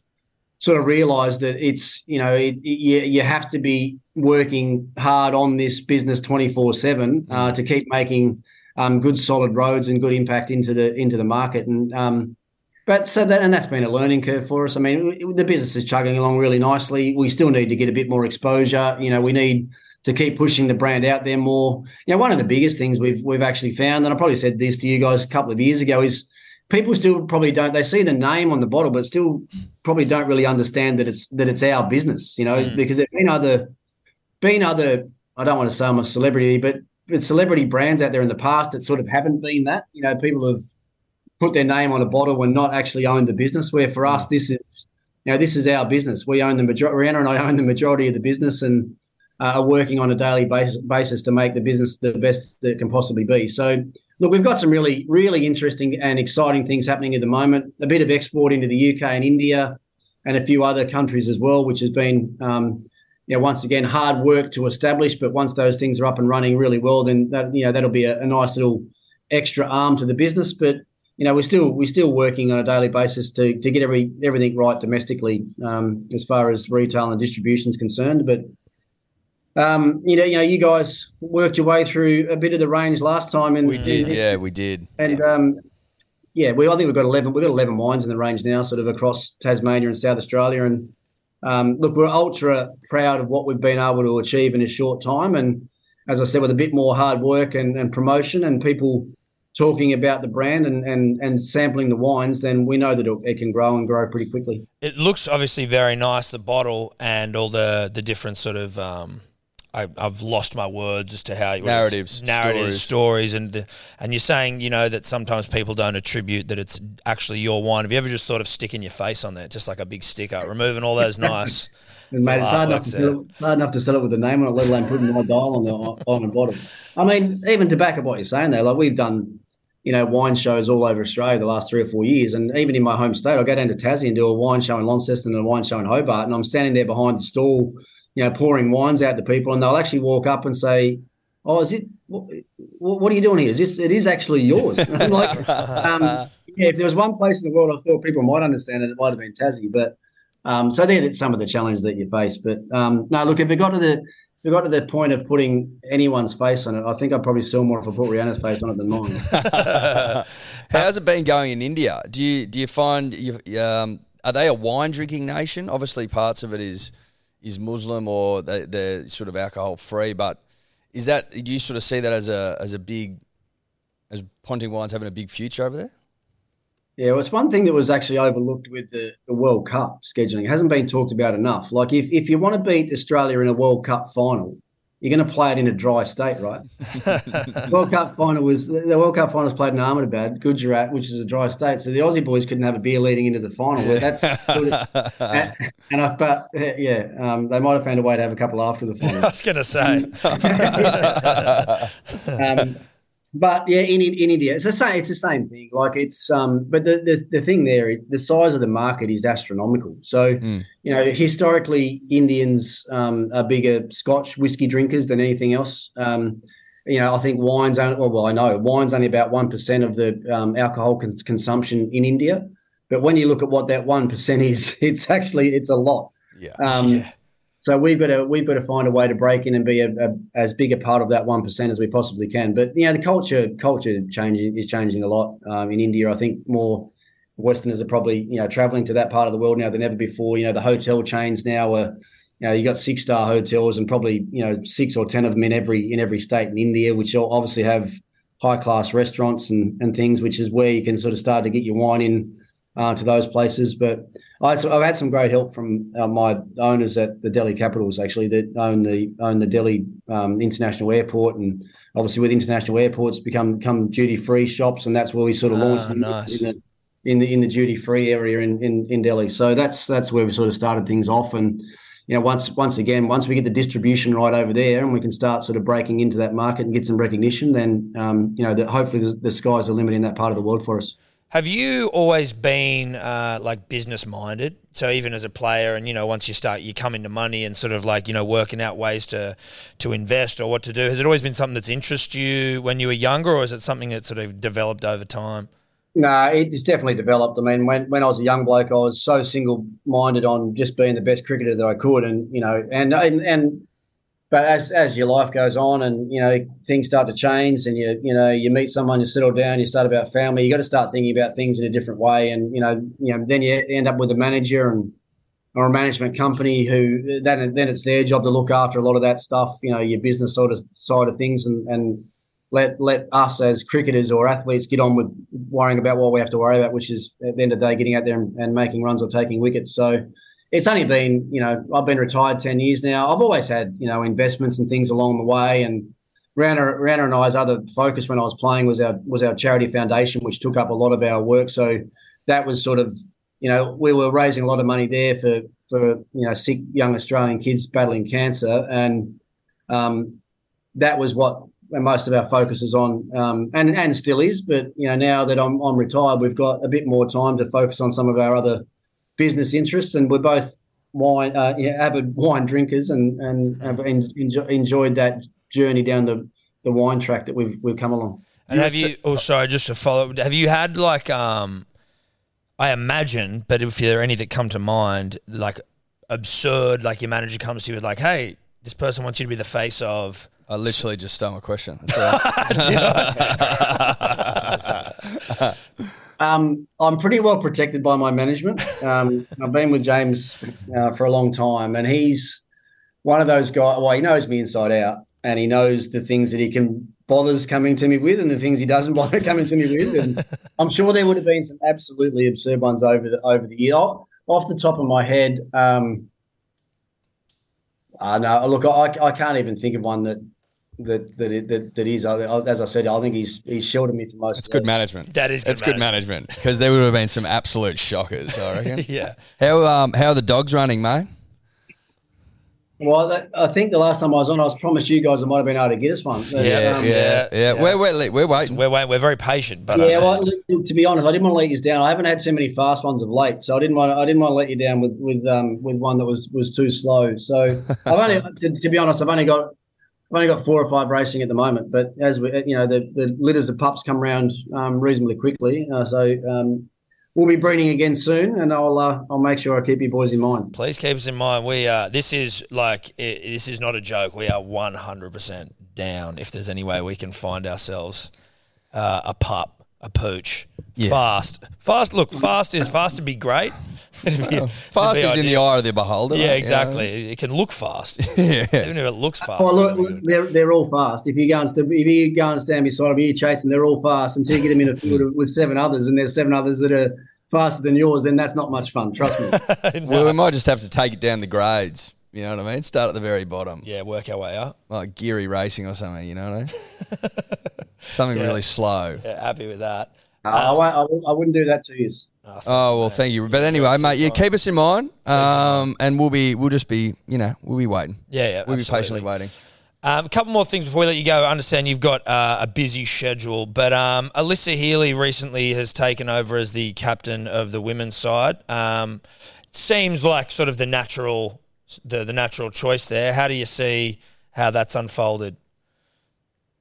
sort of realised that it's you know it, it, you you have to be working hard on this business twenty-four seven uh, to keep making. Um, good solid roads and good impact into the into the market, and um, but so that and that's been a learning curve for us. I mean, it, the business is chugging along really nicely. We still need to get a bit more exposure. You know, we need to keep pushing the brand out there more. You know, one of the biggest things we've we've actually found, and I probably said this to you guys a couple of years ago, is people still probably don't. They see the name on the bottle, but still probably don't really understand that it's that it's our business. You know, mm. because there've been other, been other. I don't want to say I'm a celebrity, but with celebrity brands out there in the past that sort of haven't been that. You know, people have put their name on a bottle and not actually owned the business, where for us this is, you know, this is our business. We own the majority, Rihanna and I own the majority of the business and uh, are working on a daily basis, basis to make the business the best that it can possibly be. So, look, we've got some really, really interesting and exciting things happening at the moment, a bit of export into the U K and India and a few other countries as well, which has been um, – you know, once again, hard work to establish, but once those things are up and running really well, then that you know that'll be a, a nice little extra arm to the business. But you know, we're still we're still working on a daily basis to to get every everything right domestically um, as far as retail and distribution is concerned. But um, you know, you know, you guys worked your way through a bit of the range last time, and we did, and, yeah, we did, and um, yeah, we I think we've got eleven we've got eleven wines in the range now, sort of across Tasmania and South Australia, and. Um, look, we're ultra proud of what we've been able to achieve in a short time. And as I said, with a bit more hard work and, and promotion and people talking about the brand and, and, and sampling the wines, then we know that it, it can grow and grow pretty quickly. It looks obviously very nice, the bottle and all the, the different sort of um, – I've lost my words as to how – Narratives. Narratives, stories. stories and, the, and you're saying, you know, that sometimes people don't attribute that it's actually your wine. Have you ever just thought of sticking your face on there, just like a big sticker, removing all those nice – And mate, it's hard enough, to sell it, hard enough to sell it with the name on it, let alone putting my dial on the on the bottom. I mean, even to back up what you're saying there, like we've done, you know, wine shows all over Australia the last three or four years, and even in my home state, I go down to Tassie and do a wine show in Launceston and a wine show in Hobart, and I'm standing there behind the stall, you know, pouring wines out to people, and they'll actually walk up and say, "Oh, is it? What, what are you doing here? Is this? It is actually yours." And I'm like, um, Yeah, if there was one place in the world I thought people might understand it, it might have been Tassie. But um, so there, that's some of the challenges that you face. But um, no, look, if it got to the if it got to the point of putting anyone's face on it, I think I'd probably sell more if I put Rihanna's face on it than mine. How's it been going in India? Do you do you find you, um, are they a wine drinking nation? Obviously, parts of it is is Muslim or they, they're sort of alcohol free. But is that do you sort of see that as a as a big as Ponting Wines having a big future over there? Yeah, well, it's one thing that was actually overlooked with the, the World Cup scheduling. It hasn't been talked about enough. Like, if, if you want to beat Australia in a World Cup final, you're going to play it in a dry state, right? World Cup final was the World Cup final was played in Ahmedabad, Gujarat, which is a dry state. So the Aussie boys couldn't have a beer leading into the final. Well, that's and I, but yeah, um, they might have found a way to have a couple after the final. I was going to say. um, But yeah, in, in in India, it's the same. It's the same thing. Like it's um, but the, the the thing there, the size of the market is astronomical. So mm. you know, historically, Indians um, are bigger Scotch whiskey drinkers than anything else. Um, you know, I think wine's only, well, well, I know wine's only about one percent of the um, alcohol cons- consumption in India. But when you look at what that one percent is, it's actually it's a lot. Yeah. Um, yeah. So we've got to we've got to find a way to break in and be a, a, as big a part of that one percent as we possibly can. But you know, the culture culture changing is changing a lot um, in India. I think more Westerners are probably you know traveling to that part of the world now than ever before. You know, the hotel chains now are you know you got six star hotels and probably you know six or ten of them in every in every state in India, which obviously have high class restaurants and, and things, which is where you can sort of start to get your wine in uh, to those places, but. I've had some great help from uh, my owners at the Delhi Capitals, actually, that own the own the Delhi um, International Airport, and obviously with international airports become come duty free shops, and that's where we sort of launched ah, nice. in, the, in the in the duty free area in, in, in Delhi. So that's that's where we sort of started things off, and you know once once again once we get the distribution right over there, and we can start sort of breaking into that market and get some recognition, then um, you know that hopefully the, the sky's the limit in that part of the world for us. Have you always been uh, like business minded? So even as a player, and you know, once you start, you come into money and sort of like you know, working out ways to to invest or what to do. Has it always been something that's interested you when you were younger, or is it something that sort of developed over time? No, it's definitely developed. I mean, when when I was a young bloke, I was so single minded on just being the best cricketer that I could, and you know, and and. and But as as your life goes on, and you know things start to change, and you you know you meet someone, you settle down, you start about family, you got to start thinking about things in a different way, and you know you know then you end up with a manager and or a management company who then then it's their job to look after a lot of that stuff, you know your business sort of side of things, and and let let us as cricketers or athletes get on with worrying about what we have to worry about, which is at the end of the day getting out there and, and making runs or taking wickets. So. It's only been, you know, I've been retired ten years now. I've always had, you know, investments and things along the way. And Rihanna, Rihanna and I's other focus when I was playing was our was our charity foundation, which took up a lot of our work. So that was sort of, you know, we were raising a lot of money there for, for you know, sick young Australian kids battling cancer. And um, that was what most of our focus is on um, and, and still is. But, you know, now that I'm, I'm retired, we've got a bit more time to focus on some of our other business interests, and we're both wine uh, yeah, avid wine drinkers, and and have enjo- enjoyed that journey down the, the wine track that we've we've come along. And have you also oh, just to follow up, have you had like um, I imagine, but if there are any that come to mind, like absurd, like your manager comes to you with like, hey, this person wants you to be the face of. I literally just stole my question. That's all right. Um, I'm pretty well protected by my management. Um, I've been with James uh, for a long time, and he's one of those guys. Well, he knows me inside out, and he knows the things that he can bothers coming to me with, and the things he doesn't bother coming to me with. And I'm sure there would have been some absolutely absurd ones over the over the year. Off, off the top of my head, um, uh, no, look, I, I can't even think of one that. That that that that is, as I said, I think he's he's sheltered me for most. It's good management. That is. Good it's management. Good management because there would have been some absolute shockers, I reckon. Yeah. How um how are the dogs running, mate? Well, that, I think the last time I was on, I was promised you guys I might have been able to get us one. So, yeah, um, yeah, yeah, yeah, yeah. We're we're we're waiting. We're waiting. We're very patient, but yeah. Well, look, to be honest, I didn't want to let you down. I haven't had too many fast ones of late, so I didn't want to, I didn't want to let you down with with um with one that was was too slow. So I've only to, to be honest, I've only got. I've only got four or five racing at the moment, but as we, you know, the, the litters of pups come round um, reasonably quickly. Uh, so um, we'll be breeding again soon, and I'll uh, I'll make sure I keep you boys in mind. Please keep us in mind. We are. This is like it, this is not a joke. We are one hundred percent down. If there's any way we can find ourselves uh, a pup, a pooch, yeah. fast, fast. Look, fast is fast would be great. It'd be, well, fast is idea. In the eye of the beholder. Yeah, right? Exactly. You know? It can look fast. yeah. Even if it looks fast. Well, look, they're, they're all fast. If you go and st- if you go and stand beside them, you chase them, they're all fast until you get them in a field with seven others, and there's seven others that are faster than yours, then that's not much fun, trust me. no. Well, we might just have to take it down the grades. You know what I mean? Start at the very bottom. Yeah, work our way up. Like Geary Racing or something, you know what I mean? something yeah. really slow. Yeah, happy with that. Uh, um, I, I, I wouldn't do that to you. Oh, oh well, mate. Thank you. But anyway, mate, you keep us in mind, um, and we'll be, we'll just be, you know, we'll be waiting. Yeah, yeah, we'll absolutely. be patiently waiting. Um, a couple more things before we let you go. I understand you've got uh, a busy schedule, but um, Alyssa Healy recently has taken over as the captain of the women's side. Um, it seems like sort of the natural, the the natural choice there. How do you see how that's unfolded?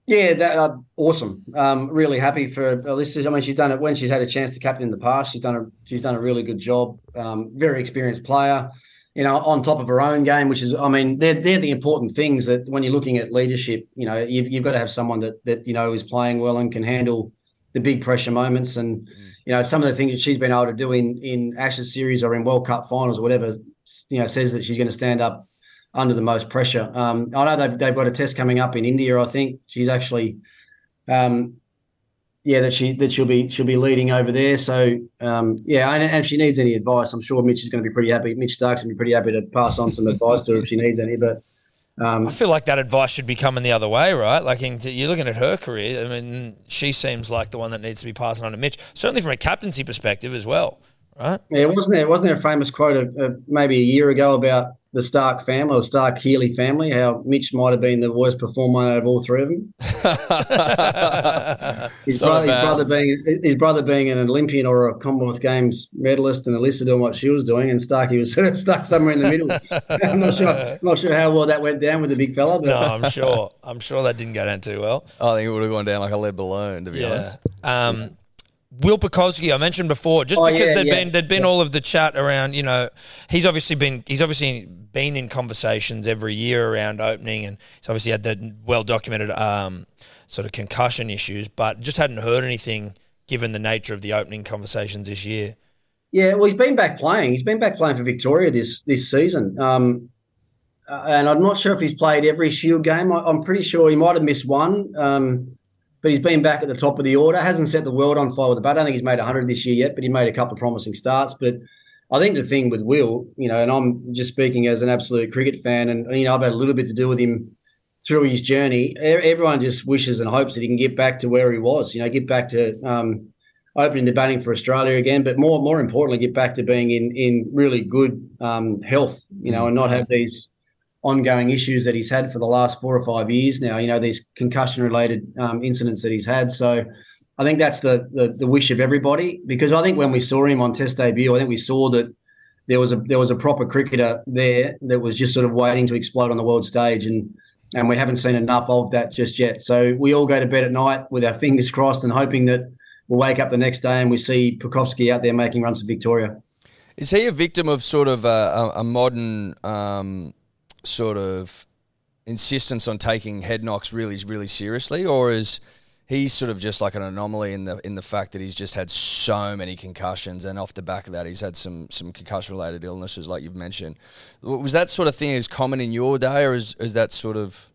Yeah, that, uh, awesome. Um, really happy for Alyssa. I mean, she's done it when she's had a chance to captain in the past. She's done a she's done a really good job. Um, very experienced player, you know, on top of her own game, which is, I mean, they're they're the important things that when you're looking at leadership, you know, you've you've got to have someone that that you know is playing well and can handle the big pressure moments. And you know, some of the things that she's been able to do in in Ashes series or in World Cup finals or whatever, you know, says that she's going to stand up under the most pressure. Um, I know they've, they've got a test coming up in India, I think. She's actually, um, yeah, that, she, that she'll be she'll be leading over there. So, um, yeah, and, and if she needs any advice, I'm sure Mitch is going to be pretty happy. Mitch Stark's going to be pretty happy to pass on some advice to her if she needs any. But um, I feel like that advice should be coming the other way, right? Like, in, you're looking at her career. I mean, she seems like the one that needs to be passing on to Mitch, certainly from a captaincy perspective as well, right? Yeah, wasn't there, wasn't there a famous quote of, of maybe a year ago about the Stark family, or Stark Healy family, how Mitch might have been the worst performer out of all three of them. his, so brother, his brother being his brother being an Olympian or a Commonwealth Games medalist, and Alyssa doing what she was doing, and Starky was sort of stuck somewhere in the middle. I'm not sure, I'm not sure how well that went down with the big fella. But. No, I'm sure, I'm sure that didn't go down too well. I think it would have gone down like a lead balloon, to be yeah. honest. Um, yeah. Will Pucovski, I mentioned before, just oh, because yeah, there'd yeah. been there'd been yeah. all of the chat around, you know, he's obviously been he's obviously been in conversations every year around opening, and he's obviously had the well documented um, sort of concussion issues, but just hadn't heard anything given the nature of the opening conversations this year. Yeah, well, he's been back playing. He's been back playing for Victoria this this season, um, and I'm not sure if he's played every Shield game. I, I'm pretty sure he might have missed one. Um, But he's been back at the top of the order. Hasn't set the world on fire with the bat. I don't think he's made one hundred this year yet, but he made a couple of promising starts. But I think the thing with Will, you know, and I'm just speaking as an absolute cricket fan, and, you know, I've had a little bit to do with him through his journey. Everyone just wishes and hopes that he can get back to where he was, you know, get back to um, opening the batting for Australia again, but more more importantly, get back to being in, in really good um, health, you know, and not have these ongoing issues that he's had for the last four or five years now, you know, these concussion-related um, incidents that he's had. So I think that's the, the the wish of everybody, because I think when we saw him on Test debut, I think we saw that there was a there was a proper cricketer there that was just sort of waiting to explode on the world stage, and and we haven't seen enough of that just yet. So we all go to bed at night with our fingers crossed and hoping that we'll wake up the next day and we see Pucovski out there making runs for Victoria. Is he a victim of sort of a, a modern um sort of insistence on taking head knocks really, really seriously, or is he sort of just like an anomaly in the in the fact that he's just had so many concussions, and off the back of that, he's had some some concussion-related illnesses, like you've mentioned? Was that sort of thing as common in your day, or is is that sort of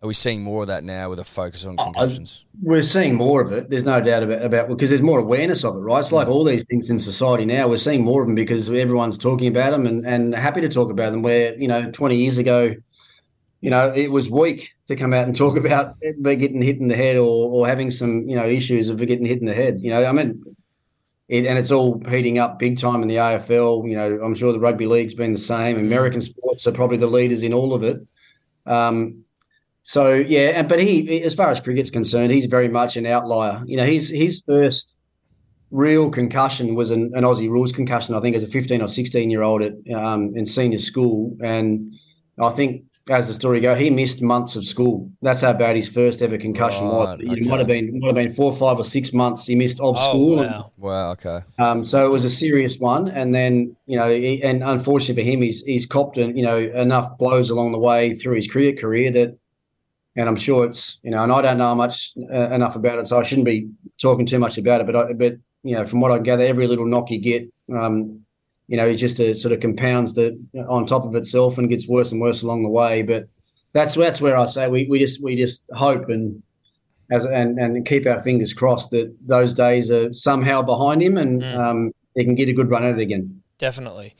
are we seeing more of that now with a focus on concussions? I, we're seeing more of it. There's no doubt about about because there's more awareness of it, right? It's like all these things in society now. We're seeing more of them because everyone's talking about them and, and happy to talk about them. Where, you know, twenty years ago, you know, it was weak to come out and talk about getting hit in the head or, or having some, you know, issues of getting hit in the head. You know, I mean, it, and it's all heating up big time in the A F L. You know, I'm sure the rugby league's been the same. American sports are probably the leaders in all of it. Um So, yeah, and but he, as far as cricket's concerned, he's very much an outlier. You know, his, his first real concussion was an, an Aussie rules concussion, I think, as a fifteen or sixteen-year-old at um, in senior school. And I think as the story goes, he missed months of school. That's how bad his first ever concussion right, was. It okay. might have been might have been four, five, or six months he missed of oh, school. Wow. And, wow, okay. Um, so it was a serious one, and then you know, he, and unfortunately for him, he's he's copped and you know enough blows along the way through his cricket career that, and I'm sure it's you know, and I don't know much uh, enough about it, so I shouldn't be talking too much about it. But I, but you know, from what I gather, every little knock you get. Um, You know, it just uh, sort of compounds the on top of itself and gets worse and worse along the way. But that's that's where I say we, we just we just hope and as and, and keep our fingers crossed that those days are somehow behind him and mm. um, he can get a good run at it again. Definitely.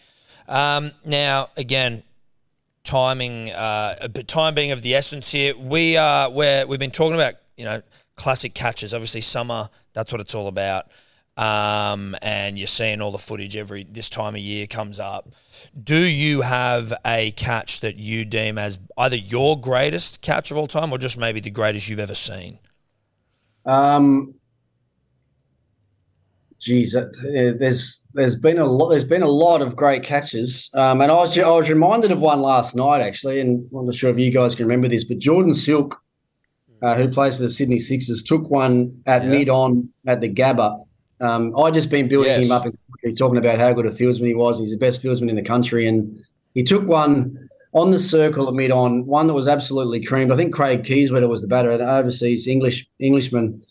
Um, now, again, timing, uh, but time being of the essence here. We are where we've been talking about, you know, classic catches. Obviously, summer, that's what it's all about. Um, and you're seeing all the footage every this time of year comes up. Do you have a catch that you deem as either your greatest catch of all time or just maybe the greatest you've ever seen? Um, geez, uh, there's there's been a lot. There's been a lot of great catches, um, and I was I was reminded of one last night actually, and I'm not sure if you guys can remember this, but Jordan Silk, uh, who plays for the Sydney Sixers, took one at yeah. mid on at the Gabba. Um, I'd just been building yes. him up and talking about how good a fieldsman he was. He's the best fieldsman in the country. And he took one on the circle at mid-on, one that was absolutely creamed. I think Craig Keyswetter was the batter, an overseas English Englishman.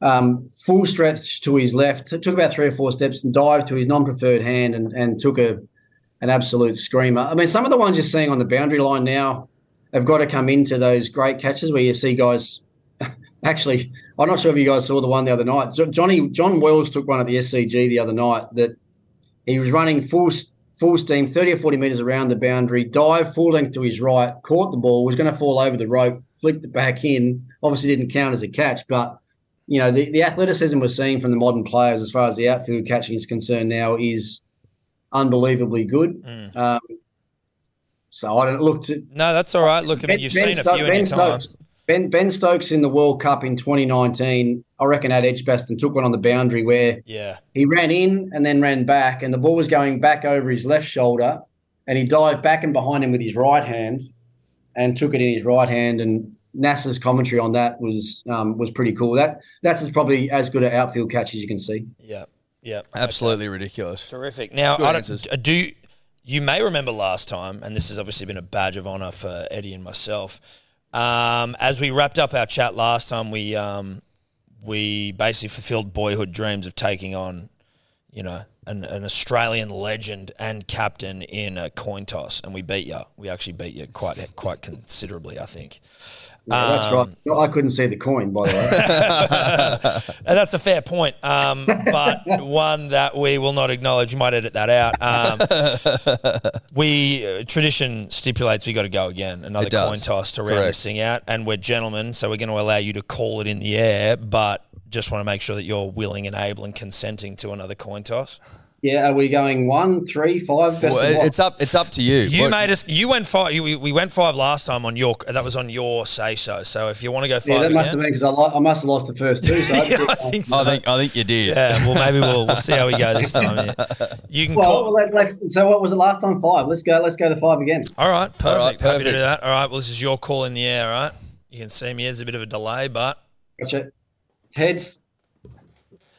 Um, full stretch to his left, took about three or four steps and dived to his non-preferred hand and, and took a an absolute screamer. I mean, some of the ones you're seeing on the boundary line now have got to come into those great catches where you see guys... Actually, I'm not sure if you guys saw the one the other night. Johnny John Wells took one at the S C G the other night that he was running full full steam, thirty or forty metres around the boundary, dived full length to his right, caught the ball, was going to fall over the rope, flicked it back in. Obviously didn't count as a catch, but, you know, the, the athleticism we're seeing from the modern players as far as the outfield catching is concerned now is unbelievably good. Mm. Um, so I don't look to – No, that's all right. Look, I mean, you've ben seen Stokes, a few in your time. Stokes, Ben Ben Stokes in the World Cup in twenty nineteen, I reckon at Edgbaston took one on the boundary where yeah. he ran in and then ran back and the ball was going back over his left shoulder and he dived back and behind him with his right hand and took it in his right hand, and NASA's commentary on that was um, was pretty cool. That That's probably as good an outfield catch as you can see. Yeah, yeah. Absolutely okay. Ridiculous. Terrific. Now, I don't, do you, you may remember last time, and this has obviously been a badge of honour for Eddie and myself, Um, as we wrapped up our chat last time, we um, we basically fulfilled boyhood dreams of taking on, you know, an, an Australian legend and captain in a coin toss, and we beat you. We actually beat you quite quite considerably, I think. Yeah, um, that's right. Well, I couldn't see the coin, by the way. That's a fair point, um, but one that we will not acknowledge. You might edit that out. Um, we uh, tradition stipulates we got to go again, another coin toss to round Correct. this thing out, and we're gentlemen, so we're going to allow you to call it in the air, but just want to make sure that you're willing and able and consenting to another coin toss. Yeah, are we going one, three, five? Best well, of it's up. It's up to you. You what? made us. You went five. You, we, we went five last time on your. That was on your say so. So if you want to go five, yeah, that must again, have been because I, lo- I must have lost the first two. So yeah, I, I think so. I think I think you did. Yeah. Well, maybe we'll we'll see how we go this time. Yeah. You can. Well, call- well, let's, so what was it last time? Five. Let's go. Let's go to five again. All right. Perfect. All right, perfect. Happy to do that. All right. Well, this is your call in the air. All right. You can see me. There's a bit of a delay, but gotcha. Heads.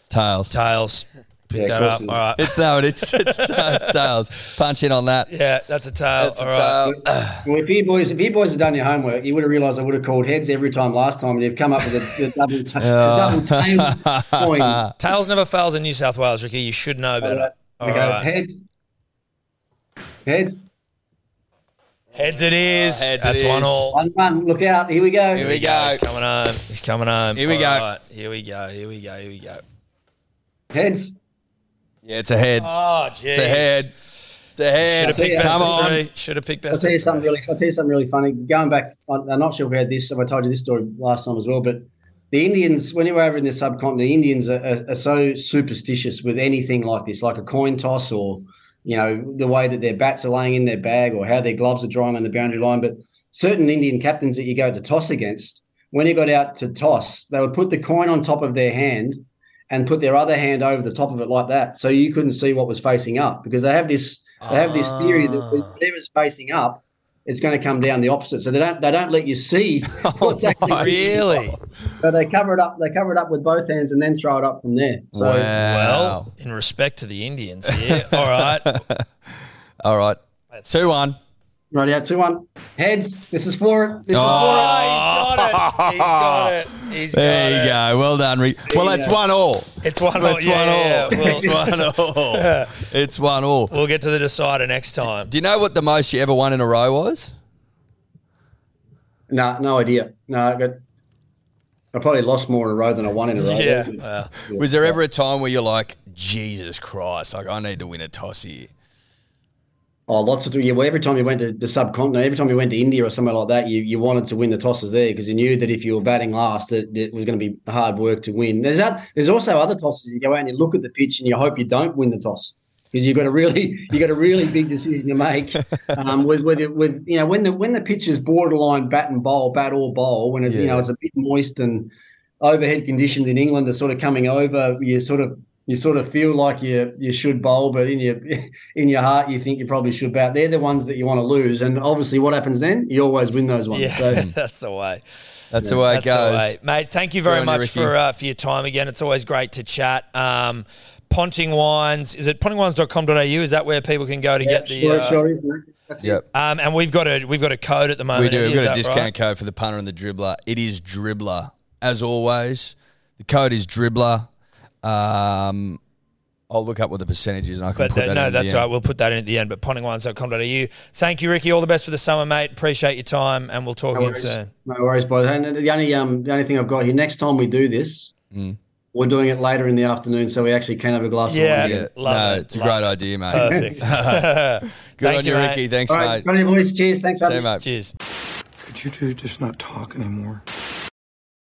Tails. Tails. Pick yeah, that up. All right. It's out. It's, it's, it's tails. Punch in on that. Yeah, that's a tail. That's All a right. tail. Well, if you boys, if you boys had done your homework, you would have realised I would have called heads every time last time, and you've come up with a, a double, t- oh. a double tail coin. Tails never fails in New South Wales, Ricky. You should know better. All right. All okay. right. Heads. Heads. Heads it is. Oh, heads That's it is. one all. One one. Look out. Here we go. Here, Here we go. go. He's coming home. He's coming home. Here we all go. Right. Here we go. Here we go. Here we go. Heads. Yeah, it's a head. Oh, geez. It's a head. It's a head. Should have picked best of three. Should have picked best of three. I'll tell you something really, I'll tell you something really funny. Going back, I'm not sure if we had this, if I told you this story last time as well, but the Indians, when you were over in the subcontinent, the Indians are, are, are so superstitious with anything like this, like a coin toss or, you know, the way that their bats are laying in their bag or how their gloves are drying on the boundary line. But certain Indian captains that you go to toss against, when you got out to toss, they would put the coin on top of their hand and put their other hand over the top of it like that, so you couldn't see what was facing up, because they have this they have this theory that whatever's facing up it's going to come down the opposite. So they don't they don't let you see what's oh, actually really. So they cover it up. They cover it up with both hands and then throw it up from there. So, wow. Well, in respect to the Indians, yeah. All right, all right. Two one. Right, yeah, two one. Heads. This is for it. This oh. is for it. Oh, he's got it. He's got it. He's got there you it. Go. Well done, Rick. Well, that's one all. It's one all. It's one all. It's one all. It's one all. We'll get to the decider next time. Do you know what the most you ever won in a row was? No, nah, no idea. No, I, got, I probably lost more in a row than I won in a row. Yeah. Wow. Yeah. Was there ever a time where you're like, Jesus Christ, like I need to win a toss here? Oh, lots of yeah. Well, every time you went to the subcontinent, every time you went to India or somewhere like that, you, you wanted to win the tosses there because you knew that if you were batting last, that it, it was going to be hard work to win. There's that. There's also other tosses. You go out and you look at the pitch and you hope you don't win the toss because you've got a really you got a really big decision to make. Um, with with with you know when the when the pitch is borderline bat and bowl, bat or bowl, when it's yeah. you know it's a bit moist and overhead conditions in England are sort of coming over, you sort of. You sort of feel like you you should bowl, but in your in your heart you think you probably should bat. They're the ones that you want to lose, and obviously, what happens then? You always win those ones. Yeah, so, that's the way. That's yeah, the way that's it goes, the way. Mate. Thank you very much for uh, for your time again. It's always great to chat. Um, Ponting Wines, is it ponting wines dot com dot a u? Is that where people can go to yeah, get the? Sure, uh, sure is, mate. That's yep. it. Um, and we've got a we've got a code at the moment. We do. We've got a discount right? code for the punter and the dribbler. It is dribbler as always. The code is dribbler. Um, I'll look up what the percentage is and I can but put that, that no, in that's all right. We'll put that in at the end. But ponting wines dot com dot a u. Thank you, Ricky. All the best for the summer, mate. Appreciate your time and we'll talk no again worries. soon. No worries, boys. And the only, um, the only thing I've got here, next time we do this, mm. we're doing it later in the afternoon so we actually can have a glass yeah, of wine. Yeah, love no, it. It's a love great it. idea, mate. Perfect. Good Thank on you, mate. Ricky. Thanks, all right, mate. Cheers. Thanks, See mate. Cheers. Could you two just not talk anymore?